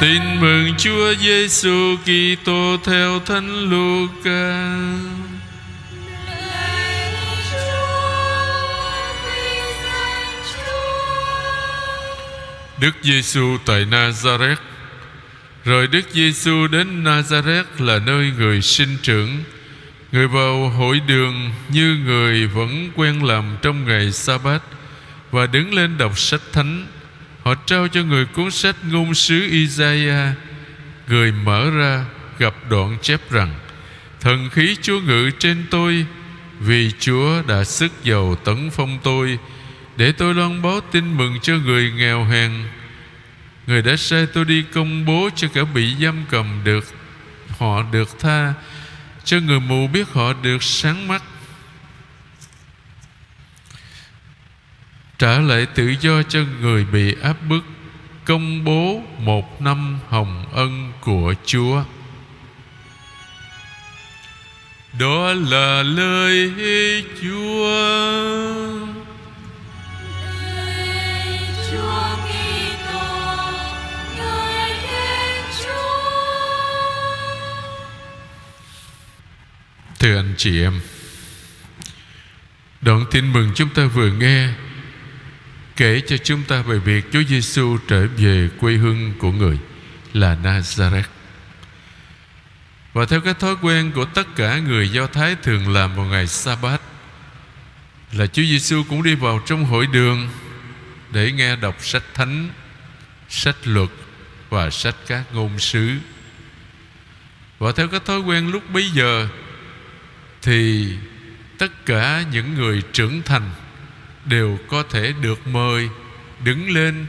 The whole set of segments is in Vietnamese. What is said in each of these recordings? Tin mừng Chúa Giêsu Kitô theo Thánh Luca. Đức Giêsu tại Nazareth. Rồi Đức Giêsu đến Nazareth là nơi người sinh trưởng. Người vào hội đường như người vẫn quen làm trong ngày Sabat và đứng lên đọc sách thánh. Họ trao cho người cuốn sách ngôn sứ Isaiah. Người mở ra gặp đoạn chép rằng: Thần khí Chúa ngự trên tôi, vì Chúa đã sức dầu tấn phong tôi, để tôi loan báo tin mừng cho người nghèo hèn. Người đã sai tôi đi công bố cho cả bị giam cầm họ được tha, cho người mù biết họ được sáng mắt, trả lại tự do cho người bị áp bức, công bố một năm hồng ân của Chúa. Đó là lời Chúa. Thưa anh chị em, đoạn tin mừng chúng ta vừa nghe kể cho chúng ta về việc Chúa Giêsu trở về quê hương của người là Nazareth. Và theo cái thói quen của tất cả người Do Thái thường làm vào ngày Sa-bát, là Chúa Giêsu cũng đi vào trong hội đường để nghe đọc sách thánh, sách luật và sách các ngôn sứ. Và theo cái thói quen lúc bấy giờ thì tất cả những người trưởng thành đều có thể được mời đứng lên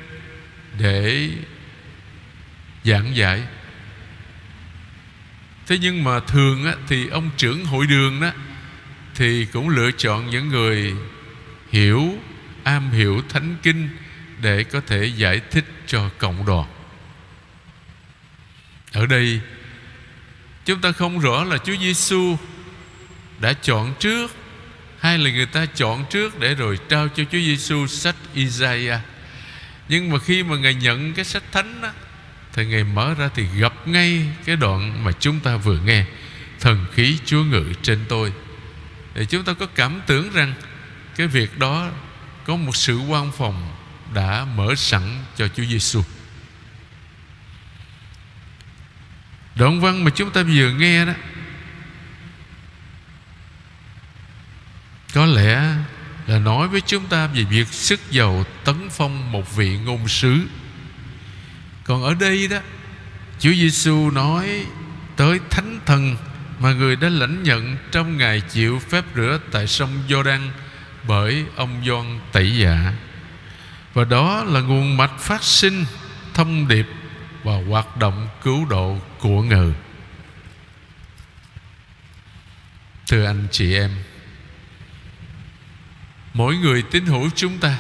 để giảng dạy. Thế nhưng mà thường á, thì ông trưởng hội đường đó thì cũng lựa chọn những người am hiểu thánh kinh để có thể giải thích cho cộng đoàn. Ở đây chúng ta không rõ là Chúa Giêsu đã chọn trước hay là người ta chọn trước để rồi trao cho Chúa Giêsu sách Isaiah. Nhưng mà khi mà Ngài nhận cái sách thánh đó, thì Ngài mở ra thì gặp ngay cái đoạn mà chúng ta vừa nghe: Thần khí Chúa ngự trên tôi. Để chúng ta có cảm tưởng rằng cái việc đó có một sự quan phòng đã mở sẵn cho Chúa Giêsu. Đoạn văn mà chúng ta vừa nghe đó có lẽ là nói với chúng ta về việc sức dầu tấn phong một vị ngôn sứ. Còn ở đây đó, Chúa Giêsu nói tới thánh thần mà người đã lãnh nhận trong ngày chịu phép rửa tại sông Giô-đan bởi ông Gioan Tẩy Giả. Và đó là nguồn mạch phát sinh thông điệp và hoạt động cứu độ của người. Thưa anh chị em, mỗi người tín hữu chúng ta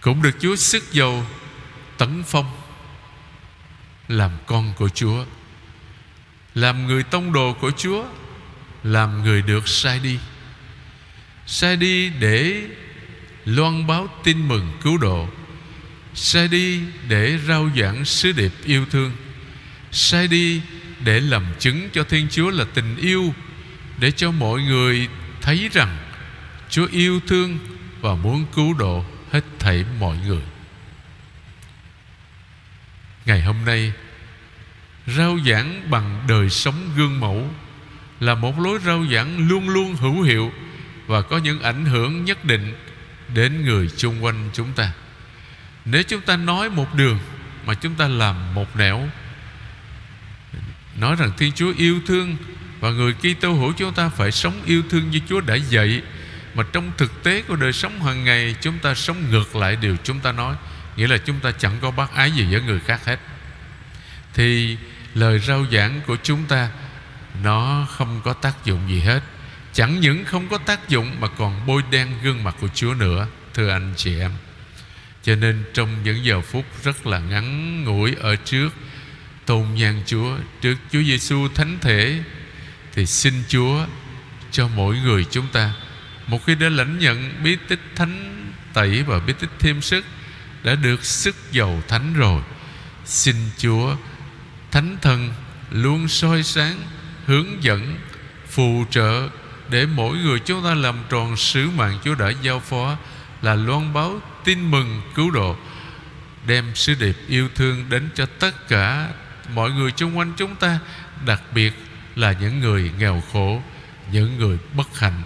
cũng được Chúa sức dầu tấn phong, làm con của Chúa, làm người tông đồ của Chúa, làm người được sai đi để loan báo tin mừng cứu độ, sai đi để rao giảng sứ điệp yêu thương, sai đi để làm chứng cho Thiên Chúa là tình yêu, để cho mọi người thấy rằng Chúa yêu thương và muốn cứu độ hết thảy mọi người. Ngày hôm nay, rao giảng bằng đời sống gương mẫu là một lối rao giảng luôn luôn hữu hiệu và có những ảnh hưởng nhất định đến người xung quanh chúng ta. Nếu chúng ta nói một đường mà chúng ta làm một nẻo, nói rằng Thiên Chúa yêu thương và người Kitô hữu chúng ta phải sống yêu thương như Chúa đã dạy, mà trong thực tế của đời sống hàng ngày chúng ta sống ngược lại điều chúng ta nói, nghĩa là chúng ta chẳng có bác ái gì với người khác hết, thì lời rao giảng của chúng ta nó không có tác dụng gì hết. Chẳng những không có tác dụng mà còn bôi đen gương mặt của Chúa nữa, thưa anh chị em. Cho nên trong những giờ phút rất là ngắn ngủi ở trước tôn nhan Chúa, trước Chúa Giêsu thánh thể, thì xin Chúa cho mỗi người chúng ta, một khi đã lãnh nhận bí tích thánh tẩy và bí tích thêm sức, đã được sức dầu thánh rồi, Xin Chúa Thánh Thần luôn soi sáng, hướng dẫn, phù trợ để mỗi người chúng ta làm tròn sứ mạng Chúa đã giao phó, là loan báo tin mừng cứu độ, đem sứ điệp yêu thương đến cho tất cả mọi người xung quanh chúng ta, đặc biệt là những người nghèo khổ, những người bất hạnh.